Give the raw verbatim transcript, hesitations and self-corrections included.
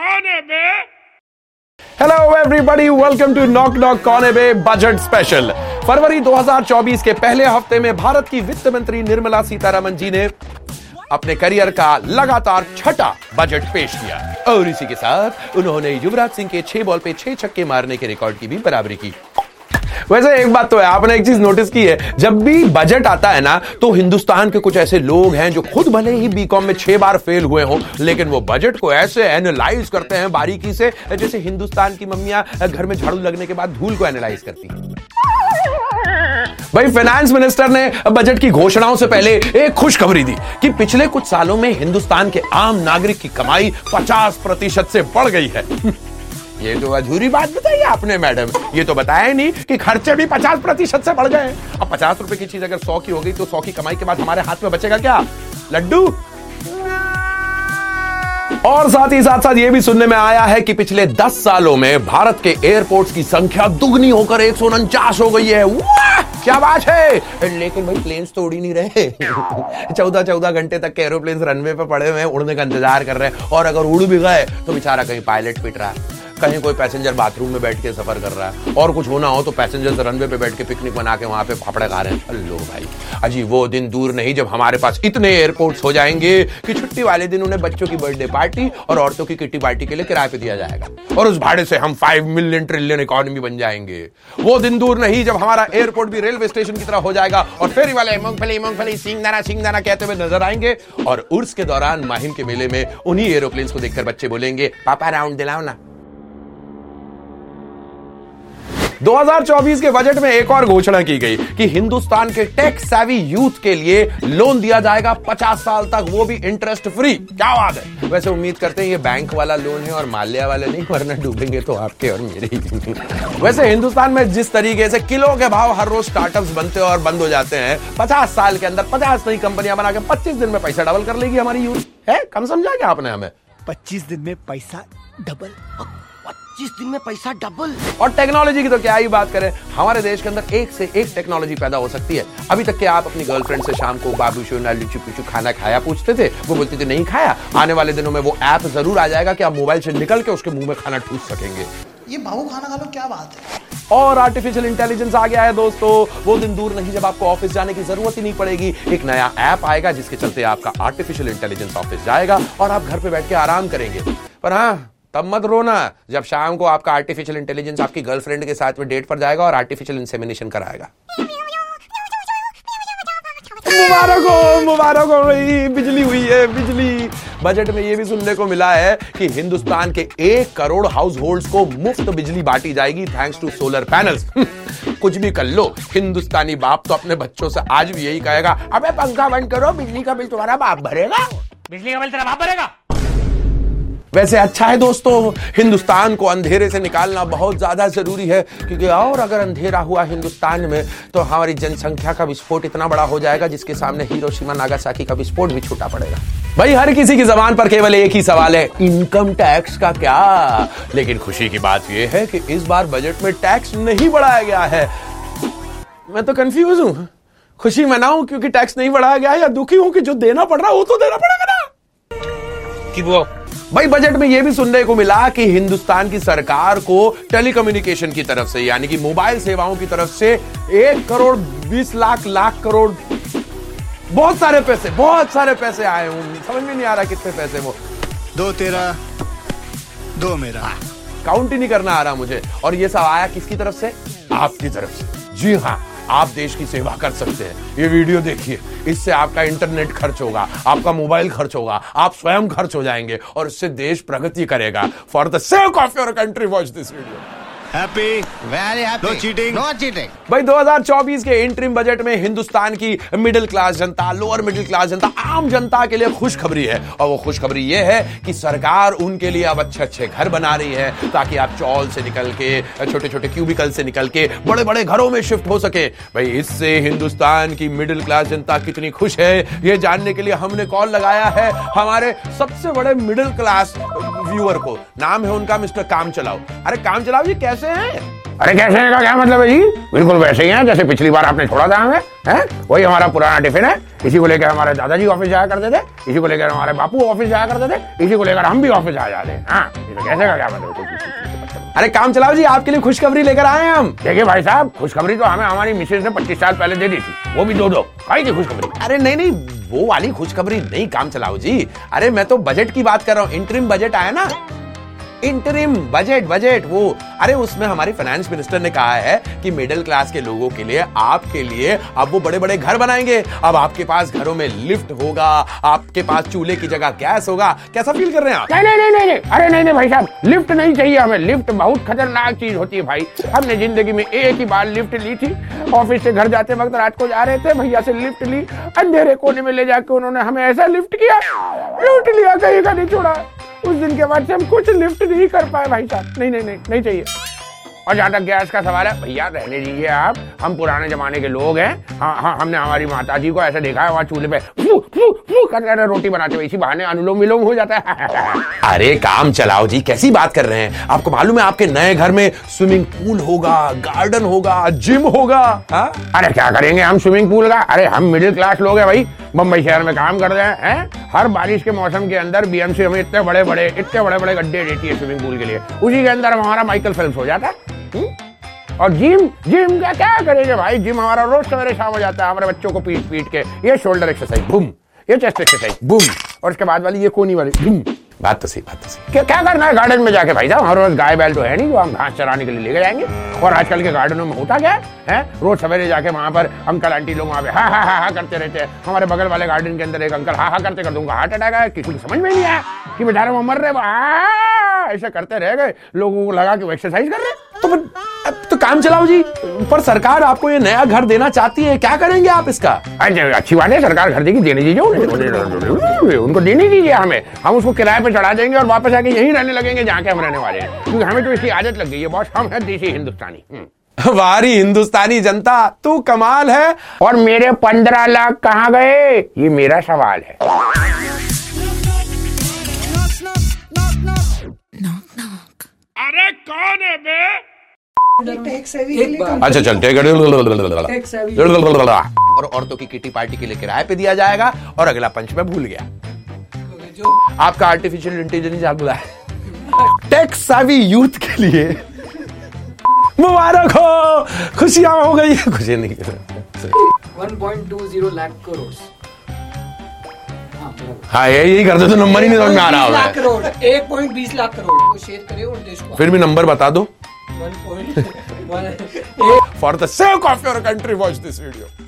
कौन है बे? Hello everybody, welcome to knock knock कौन है बे बजट स्पेशल। फरवरी दो हज़ार चौबीस के पहले हफ्ते में भारत की वित्त मंत्री निर्मला सीतारमण जी ने अपने करियर का लगातार छठा बजट पेश किया और इसी के साथ उन्होंने युवराज सिंह के छह बॉल पे छह छक्के मारने के रिकॉर्ड की भी बराबरी की। वैसे एक बात तो है, आपने एक चीज नोटिस की है, जब भी बजट आता है ना तो हिंदुस्तान के कुछ ऐसे लोग हैं जो खुद भले ही बीकॉम में छह बार फेल हुए हों, लेकिन वो बजट को ऐसे एनालाइज करते हैं बारीकी से, जैसे हिंदुस्तान की मम्मियां घर में झाड़ू लगने के बाद धूल को एनालाइज करती हैं। भाई फाइनेंस मिनिस्टर ने बजट की घोषणाओं से पहले एक खुशखबरी दी कि पिछले कुछ सालों में हिंदुस्तान के आम नागरिक की कमाई पचास प्रतिशत से बढ़ गई है। ये तो अधूरी बात बताई आपने मैडम, ये तो बताया नहीं कि खर्चे भी पचास प्रतिशत से बढ़ गए। अब पचास रुपए की चीज अगर सौ की हो गई तो सौ की कमाई के बाद हमारे हाथ में बचेगा क्या? लड्डू। और साथ ही साथ साथ ये भी सुनने में आया है कि पिछले दस सालों में भारत के एयरपोर्ट्स की संख्या दुगनी होकर एक सौ उनचास हो गई है। क्या बात है, लेकिन भाई प्लेन्स तो उड़ ही नहीं रहे। चौदह चौदह घंटे तक एरोप्लेन्स रनवे पर पड़े हुए हैं, उड़ने का इंतजार कर रहे हैं, और अगर उड़ भी गए तो बेचारा कहीं पायलट पिट रहा है, कहीं कोई पैसेंजर बाथरूम में बैठ के सफर कर रहा है, और कुछ होना हो तो पैसेंजर्स रनवे पे बैठ के पिकनिक बना के वहां पे फाफड़े खा रहे हैं। अल्लो भाई, अजी वो दिन दूर नहीं जब हमारे पास इतने एयरपोर्ट्स हो जाएंगे कि छुट्टी वाले दिन उन्हें बच्चों की बर्थडे पार्टी और औरतों की किट्टी पार्टी के लिए किराए पे दिया जाएगा, और उस भाड़े से हम फाइव मिलियन ट्रिलियन इकोनॉमी बन जाएंगे। वो दिन दूर नहीं जब हमारा एयरपोर्ट भी रेलवे स्टेशन की तरह हो जाएगा और फेरी वाले मूंगफली मूंगफली सिंगदाना सिंगदाना कहते हुए नजर आएंगे, और उर्स के दौरान माहिम के मेले में उन्हीं एरोप्लेन्स को देखकर बच्चे बोलेंगे पापा राउंड दिलाओ ना। दो हज़ार चौबीस के बजट में एक और घोषणा की गई कि हिंदुस्तान के टेक सेवी यूथ के लिए लोन दिया जाएगा पचास साल तक, वो भी इंटरेस्ट फ्री। क्या बात है। वैसे उम्मीद करते हैं ये बैंक वाला लोन है और माल्या वाला नहीं, वरना डूबेंगे तो आपके और मेरे ही। वैसे हिंदुस्तान में जिस तरीके से किलो के भाव हर रोज स्टार्टअप्स बनते और बंद हो जाते हैं, पचास साल के अंदर पचास नई कंपनियां बना के पच्चीस दिन में पैसा डबल कर लेगी हमारी यूथ। है कम समझा क्या आपने हमें? पच्चीस दिन में पैसा डबल, जिस दिन में पैसा डबल। और टेक्नोलॉजी की तो क्या ही बात करें, हमारे देश के अंदर एक से एक टेक्नोलॉजी पैदा हो सकती है। अभी तक के आप अपनी गर्लफ्रेंड से शाम को बाबूशो ना लुचू पुचू खाना खाया पूछते थे, वो बोलती थी नहीं खाया। आने वाले दिनों में वो ऐप जरूर आ जाएगा कि आप मोबाइल से निकल के उसके मुंह में खाना ठूस सकेंगे। ये बाबू खाना खा लो, क्या बात है। और आर्टिफिशियल इंटेलिजेंस आ गया है दोस्तों। वो दिन दूर नहीं जब आपको ऑफिस जाने की जरूरत ही नहीं पड़ेगी, एक नया ऐप आएगा जिसके चलते आपका आर्टिफिशियल इंटेलिजेंस ऑफिस जाएगा और आप घर पे बैठ के आराम करेंगे। पर हाँ, तब मत रोना जब शाम को आपका आर्टिफिशियल इंटेलिजेंस आपकी गर्लफ्रेंड के साथ में डेट पर जाएगा और आर्टिफिशियल इंसेमिनेशन कराएगा। मुबारक हो, मुबारक हो रही बिजली हुई है बिजली। बजट में यह भी सुनने को मिला है कि हिंदुस्तान के एक करोड़ हाउस होल्ड्स को मुफ्त बिजली बांटी जाएगी थैंक्स टू सोलर पैनल्स। कुछ भी कर लो, हिंदुस्तानी बाप तो अपने बच्चों से आज भी यही कहेगा, अबे पंखा बंद करो, बिजली का बिल तुम्हारा बाप भरेगा, बिजली का बिल तेरा बाप भरेगा। वैसे अच्छा है दोस्तों, हिंदुस्तान को अंधेरे से निकालना बहुत ज्यादा जरूरी है, क्योंकि और अगर अंधेरा हुआ हिंदुस्तान में तो हमारी जनसंख्या का विस्फोट इतना बड़ा हो जाएगा जिसके सामने हिरोशिमा नागासाकी का विस्फोट भी छूटा पड़ेगा। भाई हर किसी की जबान पर केवल एक ही सवाल है, इनकम टैक्स का क्या? लेकिन खुशी की बात यह है कि इस बार बजट में टैक्स नहीं बढ़ाया गया है। मैं तो कंफ्यूज हूं, खुशी मनाऊं क्योंकि टैक्स नहीं बढ़ाया गया है, या दुखी हूं कि जो देना पड़ रहा वो तो देना पड़ेगा ना कि वो। भाई बजट में यह भी सुनने को मिला कि हिंदुस्तान की सरकार को टेली कम्युनिकेशन की तरफ से यानी कि मोबाइल सेवाओं की तरफ से एक करोड़ बीस लाख लाख करोड़ बहुत सारे पैसे बहुत सारे पैसे आए होंगे। समझ में नहीं आ रहा कितने पैसे, वो दो तेरा दो मेरा काउंट ही नहीं करना आ रहा मुझे। और ये सब आया किसकी तरफ से? आपकी तरफ से। जी हाँ, आप देश की सेवा कर सकते हैं। ये वीडियो देखिए, इससे आपका इंटरनेट खर्च होगा, आपका मोबाइल खर्च होगा, आप स्वयं खर्च हो जाएंगे और इससे देश प्रगति करेगा। For the sake of your country watch this video. Happy, very happy. No cheating. No cheating. भाई दो हज़ार चौबीस के इंटरिम बजट में हिंदुस्तान की मिडिल क्लास जनता, लोअर मिडिल क्लास जनता, आम जनता के लिए खुशखबरी है, और वो खुशखबरी ये है कि सरकार उनके लिए अब अच्छे अच्छे घर बना रही है ताकि आप चौल से निकल के, छोटे छोटे क्यूबिकल से निकल के बड़े बड़े घरों में शिफ्ट हो सके। भाई इससे हिंदुस्तान की मिडिल क्लास जनता कितनी खुश है, ये जानने के लिए हमने कॉल लगाया है हमारे सबसे बड़े मिडिल क्लास व्यूअर को। नाम है उनका मिस्टर काम चलाओ। अरे काम चलाओ जी कैसे हैं? अरे कैसे है का क्या मतलब है जी? बिल्कुल वैसे ही है जैसे पिछली बार आपने छोड़ा था हमें, है वही हमारा पुराना टिफिन है। इसी को लेकर हमारे दादाजी ऑफिस जाया करते थे, इसी को लेकर हमारे बापू ऑफिस जाया करते थे, इसी को लेकर हम भी ऑफिस आ जाते हैं। हाँ, कैसे का क्या मतलब? अरे काम चलाओ जी, आपके लिए खुशखबरी लेकर आए हैं हम। देखिए भाई साहब, खुशखबरी तो हमें हमारी मिसेज ने पच्चीस साल पहले दे दी थी, वो भी दो दो खाई थी खुशखबरी। अरे नहीं नहीं, वो वाली खुशखबरी नहीं काम चलाओ जी। अरे मैं तो बजट की बात कर रहा हूँ, इंटरिम बजट आया ना, इंटरिम बजट बजट वो। अरे उसमें हमारी फाइनेंस मिनिस्टर ने कहा है कि मिडिल क्लास के लोगों के लिए, आपके लिए अब वो बड़े बड़े घर बनाएंगे। अब आपके पास घरों में लिफ्ट होगा, आपके पास चूल्हे की जगह गैस होगा। कैसा फील कर रहे हैं आप? नहीं नहीं नहीं नहीं, अरे नहीं नहीं भाई साहब, लिफ्ट नहीं चाहिए हमें। लिफ्ट बहुत खतरनाक चीज होती है भाई। हमने जिंदगी में एक ही बार लिफ्ट ली थी। ऑफिस से घर जाते वक्त रात को जा रहे थे, भैया से लिफ्ट ली, अंधेरे कोने में ले जाके उन्होंने हमें ऐसा लिफ्ट किया, लूट लिया, कहीं का नहीं छोड़ा। उस दिन के बाद से हम कुछ लिफ्ट नहीं कर पाए भाई साहब। नहीं नहीं नहीं नहीं चाहिए। और जहाँ तक गैस का सवाल है, भैया रहने दीजिए आप, हम पुराने जमाने के लोग हैं। हाँ हाँ, हमने हमारी माताजी को ऐसे देखा है, वहाँ चूल्हे पे फू फू फू कर रहे हैं रोटी बनाते हुए, इसी बहाने अनुलोम विलोम हो जाता है। अरे काम चलाओ जी, कैसी बात कर रहे हैं? आपको मालूम है आपके नए घर में स्विमिंग पूल होगा, गार्डन होगा, जिम होगा। हाँ? अरे क्या करेंगे हम स्विमिंग पूल का? अरे हम मिडिल क्लास लोग है भाई, बम्बई शहर में काम कर रहे हैं। हर बारिश के मौसम के अंदर बीएमसी हमें इतने बड़े बड़े इतने बड़े बड़े गड्ढे देती है स्विमिंग पूल के लिए, उसी के अंदर हमारा माइकल फेल्प्स हो जाता है। और जिम जिम का क्या करेंगे भाई? जिम हमारा रोज सवेरे शाम हो जाता है, हमारे बच्चों को पीट पीट के, ये शोल्डर एक्सरसाइज बूम, ये चेस्ट एक्सरसाइज बूम, और उसके बाद वाली ये कोनी वाली बूम। बात तो सही, बात तो सही। क्या क्या करना है गार्डन में जाके भाई साहब? हर रोज गाय बैल तो है नहीं जो हम घास चराने के लिए लेके जाएंगे। और आजकल के गार्डनों में होता क्या है, रोज सवेरे जाके वहाँ पर अंकल आंटी लोग वहाँ पे हा हा हा करते रहते हैं। हमारे बगल वाले गार्डन के अंदर एक अंकल हा हा करते कर दूंगा हार्ट अटैक आया, किसी को समझ में नहीं आया कि बेचारे वो मर रहे, ऐसा करते रह गए, लोगों को लगा कि वो एक्सरसाइज कर रहे। तो तो काम चलाओ जी, पर सरकार आपको ये नया घर देना चाहती है, क्या करेंगे आप इसका? अच्छी बात है, सरकार घर देगी, देने दीजिए उन्हें, उनको देने दीजिए हमें। हम उसको किराए पे चढ़ा देंगे और वापस आके यहीं रहने लगेंगे जहाँ के हम रहने वाले हैं, क्योंकि हमें तो इसकी आदत लग गई है। बहुत हम है देसी हिंदुस्तानी, वारी हिंदुस्तानी जनता, तू कमाल है। और मेरे पंद्रह लाख कहाँ गए, ये मेरा सवाल है। अरे कौन है बे? अच्छा चल, और औरतों की किटी पार्टी के लिए किराए पे दिया जाएगा। और अगला पंच में भूल गया आपका आर्टिफिशियल इंटेलिजेंस अगला है टेक सेवी यूथ के लिए। मुबारक हो, खुशियां हो गई, खुशी नहीं एक पॉइंट दो लाख करोड़। हाँ यही करते तो नंबर ही नहीं समझ में आ रहा होगा। एक पॉइंट बीस लाख करोड़ को शेयर करें और देश को, फिर भी नंबर बता दो। For the sake of your country, watch this video.